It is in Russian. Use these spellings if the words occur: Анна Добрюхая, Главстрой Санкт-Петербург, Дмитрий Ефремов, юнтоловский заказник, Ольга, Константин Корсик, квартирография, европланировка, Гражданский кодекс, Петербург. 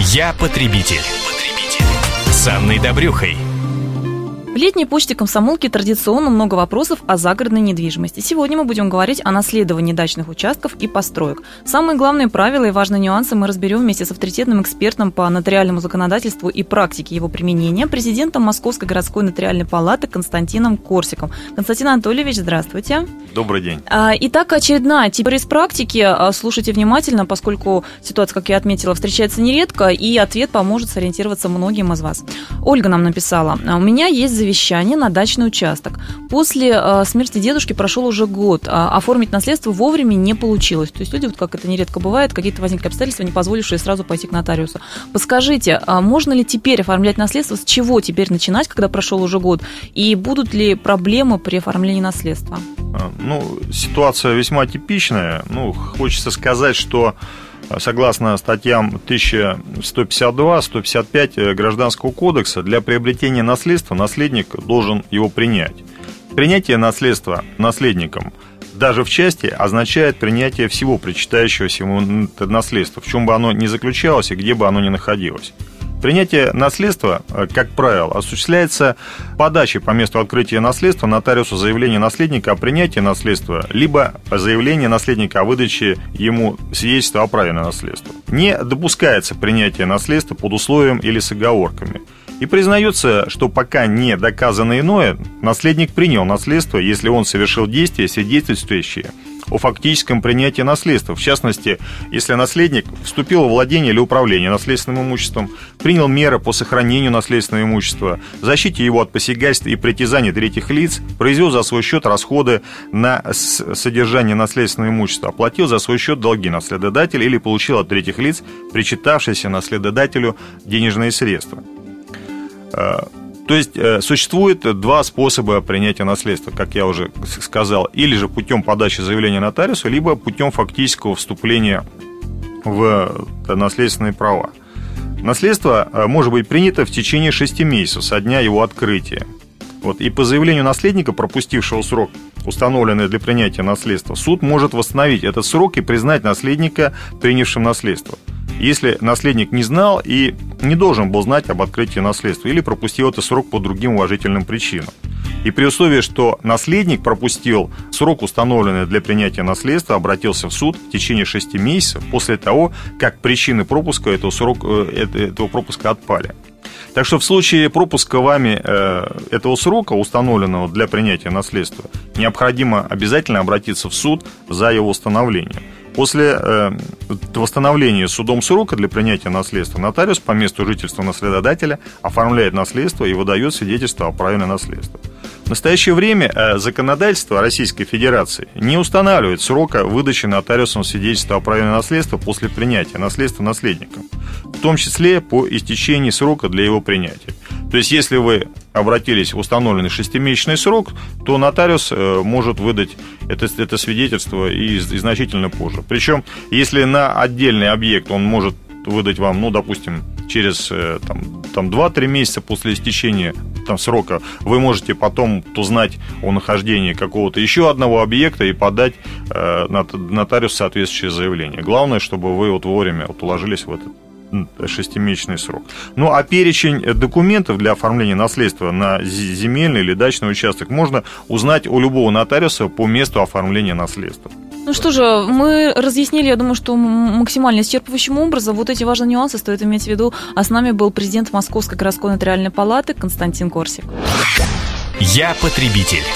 Я потребитель. С Анной Добрюхой. В летней почте комсомолки традиционно много вопросов о загородной недвижимости. Сегодня мы будем говорить о наследовании дачных участков и построек. Самые главные правила и важные нюансы мы разберем вместе с авторитетным экспертом по нотариальному законодательству и практике его применения, президентом Московской городской нотариальной палаты Константином Корсиком. Константин Анатольевич, здравствуйте. Добрый день. Итак, очередная теория из практики. Слушайте внимательно, поскольку ситуация, как я отметила, встречается нередко, и ответ поможет сориентироваться многим из вас. Ольга нам написала: «У меня есть завещание на дачный участок. После смерти дедушки прошел уже год. Оформить наследство вовремя не получилось». То есть люди, вот как это нередко бывает, какие-то возникли обстоятельства, не позволившие сразу пойти к нотариусу. Подскажите, можно ли теперь оформлять наследство? С чего теперь начинать, когда прошел уже год? И будут ли проблемы при оформлении наследства? Ну, ситуация весьма типичная. Ну, хочется сказать, что согласно статьям 1152-155 Гражданского кодекса, для приобретения наследства наследник должен его принять. Принятие наследства наследником даже в части означает принятие всего причитающегося ему наследства, в чем бы оно ни заключалось и где бы оно ни находилось. Принятие наследства, как правило, осуществляется подачей по месту открытия наследства нотариусу заявления наследника о принятии наследства, либо заявление наследника о выдаче ему свидетельства о праве на наследство. Не допускается принятие наследства под условием или с оговорками. И признается, что пока не доказано иное, наследник принял наследство, если он совершил действия, свидетельствующие о фактическом принятии наследства. В частности, если наследник вступил во владение или управление наследственным имуществом, принял меры по сохранению наследственного имущества, защите его от посягательств и притязаний третьих лиц, произвел за свой счет расходы на содержание наследственного имущества, оплатил за свой счет долги наследодателя или получил от третьих лиц причитавшиеся наследодателю денежные средства. То есть существует два способа принятия наследства, как я уже сказал, или же путем подачи заявления нотариусу, либо путем фактического вступления в наследственные права. Наследство может быть принято в течение 6 месяцев со дня его открытия. И по заявлению наследника, пропустившего срок, установленный для принятия наследства, суд может восстановить этот срок и признать наследника принявшим наследство, если наследник не знал и не должен был знать об открытии наследства или пропустил этот срок по другим уважительным причинам. И при условии, что наследник пропустил срок, установленный для принятия наследства, обратился в суд в течение 6 месяцев после того, как причины пропуска этого пропуска отпали. Так что в случае пропуска вами этого срока, установленного для принятия наследства, необходимо обязательно обратиться в суд за его установление. После восстановления судом срока для принятия наследства нотариус по месту жительства наследодателя оформляет наследство и выдает свидетельство о праве на наследство. В настоящее время законодательство Российской Федерации не устанавливает срока выдачи нотариусом свидетельства о праве на наследство после принятия наследства наследником, в том числе по истечении срока для его принятия. То есть, если вы обратились в установленный 6-месячный срок, то нотариус может выдать это свидетельство и значительно позже. Причем, если на отдельный объект он может выдать вам, допустим, через 2-3 месяца после истечения срока, вы можете потом узнать о нахождении какого-то еще одного объекта и подать нотариусу соответствующее заявление. Главное, чтобы вы вовремя уложились в этот 6-месячный срок. А перечень документов для оформления наследства на земельный или дачный участок можно узнать у любого нотариуса по месту оформления наследства. Мы разъяснили, я думаю, что максимально исчерпывающим образом эти важные нюансы стоит иметь в виду. А с нами был президент Московской городской нотариальной палаты Константин Корсик. Я потребитель.